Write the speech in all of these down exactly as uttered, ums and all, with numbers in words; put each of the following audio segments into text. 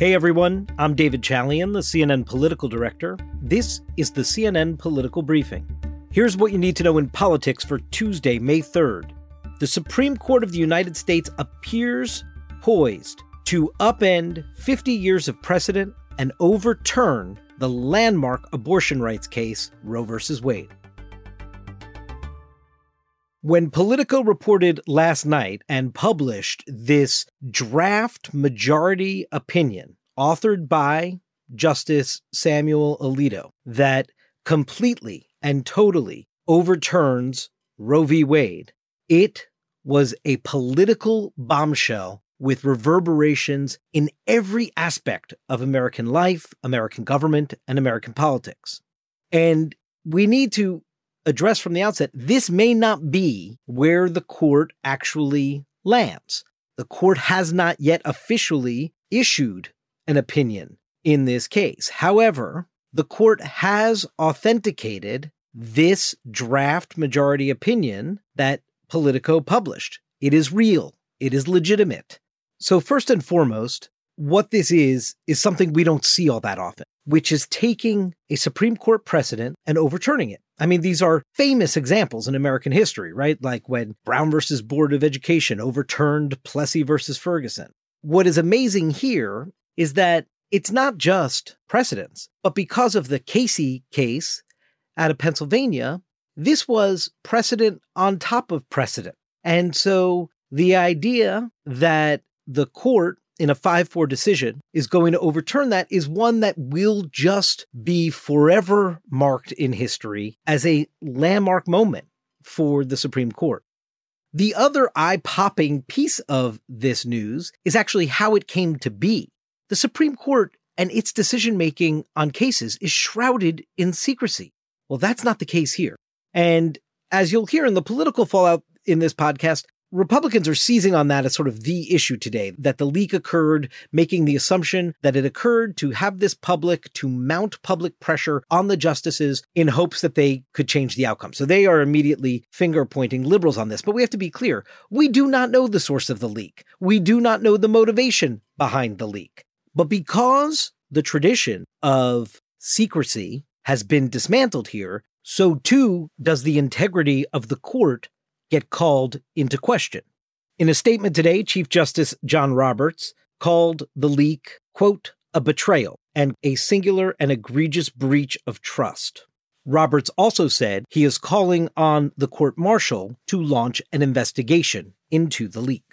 Hey everyone, I'm David Chalian, the C N N political director. This is the C N N Political Briefing. Here's what you need to know in politics for Tuesday, May third. The Supreme Court of the United States appears poised to upend fifty years of precedent and overturn the landmark abortion rights case, Roe versus Wade. When Politico reported last night and published this draft majority opinion authored by Justice Samuel Alito that completely and totally overturns Roe v. Wade, it was a political bombshell with reverberations in every aspect of American life, American government, and American politics. And we need to address from the outset, this may not be where the court actually lands. The court has not yet officially issued an opinion in this case. However, the court has authenticated this draft majority opinion that Politico published. It is real. It is legitimate. So first and foremost, what this is, is something we don't see all that often, which is taking a Supreme Court precedent and overturning it. I mean, these are famous examples in American history, right? Like when Brown versus Board of Education overturned Plessy versus Ferguson. What is amazing here is that it's not just precedents, but because of the Casey case out of Pennsylvania, this was precedent on top of precedent. And so the idea that the court in a five four decision is going to overturn that is one that will just be forever marked in history as a landmark moment for the Supreme Court. The other eye-popping piece of this news is actually how it came to be. The Supreme Court and its decision-making on cases is shrouded in secrecy. Well, that's not the case here. And as you'll hear in the political fallout in this podcast, Republicans are seizing on that as sort of the issue today, that the leak occurred, making the assumption that it occurred to have this public, to mount public pressure on the justices in hopes that they could change the outcome. So they are immediately finger-pointing liberals on this. But we have to be clear, we do not know the source of the leak. We do not know the motivation behind the leak. But because the tradition of secrecy has been dismantled here, so too does the integrity of the court get called into question. In a statement today, Chief Justice John Roberts called the leak, quote, a betrayal and a singular and egregious breach of trust. Roberts also said he is calling on the court martial to launch an investigation into the leak.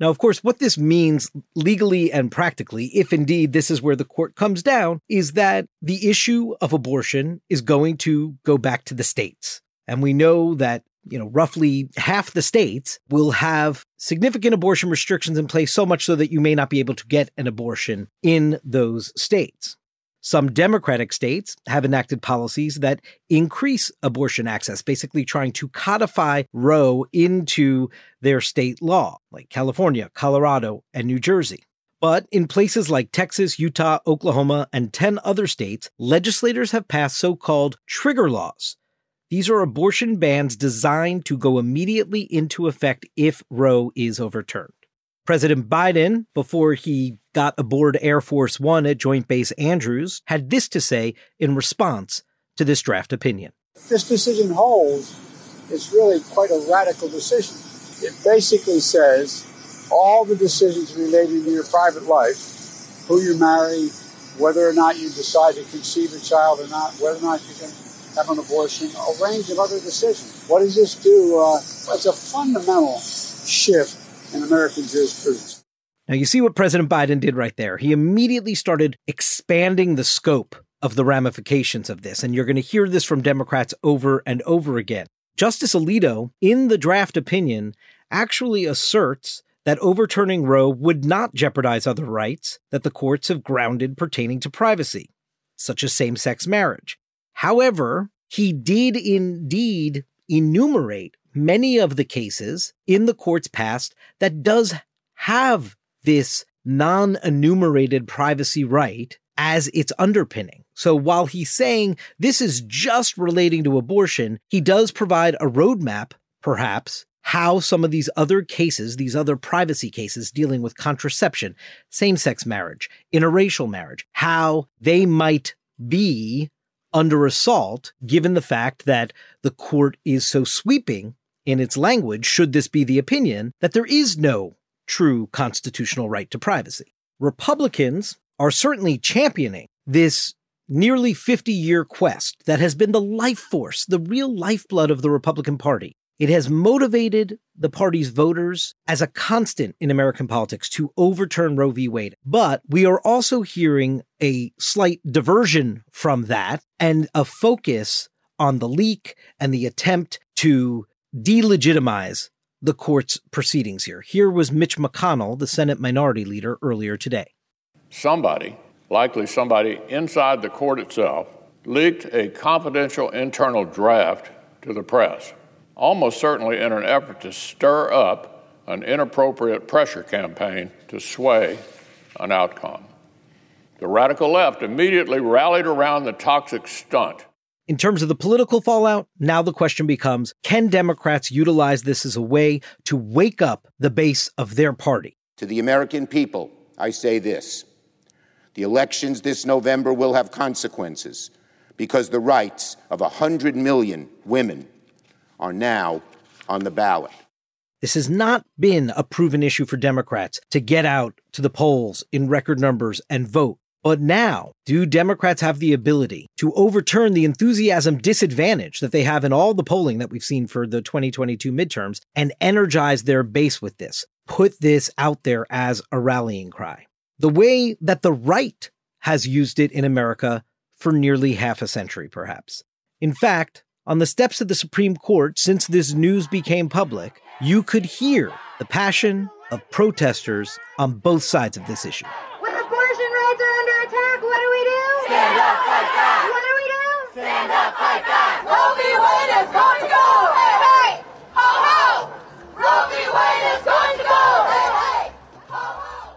Now, of course, what this means legally and practically, if indeed this is where the court comes down, is that the issue of abortion is going to go back to the states. And we know that you know, roughly half the states will have significant abortion restrictions in place, so much so that you may not be able to get an abortion in those states. Some Democratic states have enacted policies that increase abortion access, basically trying to codify Roe into their state law, like California, Colorado, and New Jersey. But in places like Texas, Utah, Oklahoma, and ten other states, legislators have passed so-called trigger laws. These are abortion bans designed to go immediately into effect if Roe is overturned. President Biden, before he got aboard Air Force One at Joint Base Andrews, had this to say in response to this draft opinion. If this decision holds, it's really quite a radical decision. It basically says all the decisions relating to your private life, who you marry, whether or not you decide to conceive a child or not, whether or not you can have an abortion, a range of other decisions. What does this do? Uh, it's a fundamental shift in American jurisprudence. Now, you see what President Biden did right there. He immediately started expanding the scope of the ramifications of this. And you're going to hear this from Democrats over and over again. Justice Alito, in the draft opinion, actually asserts that overturning Roe would not jeopardize other rights that the courts have grounded pertaining to privacy, such as same-sex marriage. However, he did indeed enumerate many of the cases in the court's past that does have this non-enumerated privacy right as its underpinning. So while he's saying this is just relating to abortion, he does provide a roadmap, perhaps, how some of these other cases, these other privacy cases dealing with contraception, same-sex marriage, interracial marriage, how they might be under assault, given the fact that the court is so sweeping in its language, should this be the opinion, that there is no true constitutional right to privacy. Republicans are certainly championing this nearly fifty-year quest that has been the life force, the real lifeblood of the Republican Party. It has motivated the party's voters as a constant in American politics to overturn Roe v. Wade. But we are also hearing a slight diversion from that and a focus on the leak and the attempt to delegitimize the court's proceedings here. Here was Mitch McConnell, the Senate minority leader, earlier today. Somebody, likely somebody inside the court itself, leaked a confidential internal draft to the press, almost certainly in an effort to stir up an inappropriate pressure campaign to sway an outcome. The radical left immediately rallied around the toxic stunt. In terms of the political fallout, now the question becomes, can Democrats utilize this as a way to wake up the base of their party? To the American people, I say this. The elections this November will have consequences because the rights of one hundred million women are now on the ballot. This has not been a proven issue for Democrats to get out to the polls in record numbers and vote. But now, do Democrats have the ability to overturn the enthusiasm disadvantage that they have in all the polling that we've seen for the twenty twenty-two midterms and energize their base with this, put this out there as a rallying cry? The way that the right has used it in America for nearly half a century, perhaps. In fact, on the steps of the Supreme Court, since this news became public, you could hear the passion of protesters on both sides of this issue. When abortion rights are under attack, what do we do? Stand up, fight back. What do we do? Stand up, fight back. Roe v. Wade is going to go. Hey, hey. Ho, ho. Roe v. Wade is going to go. Hey, hey. Ho, ho.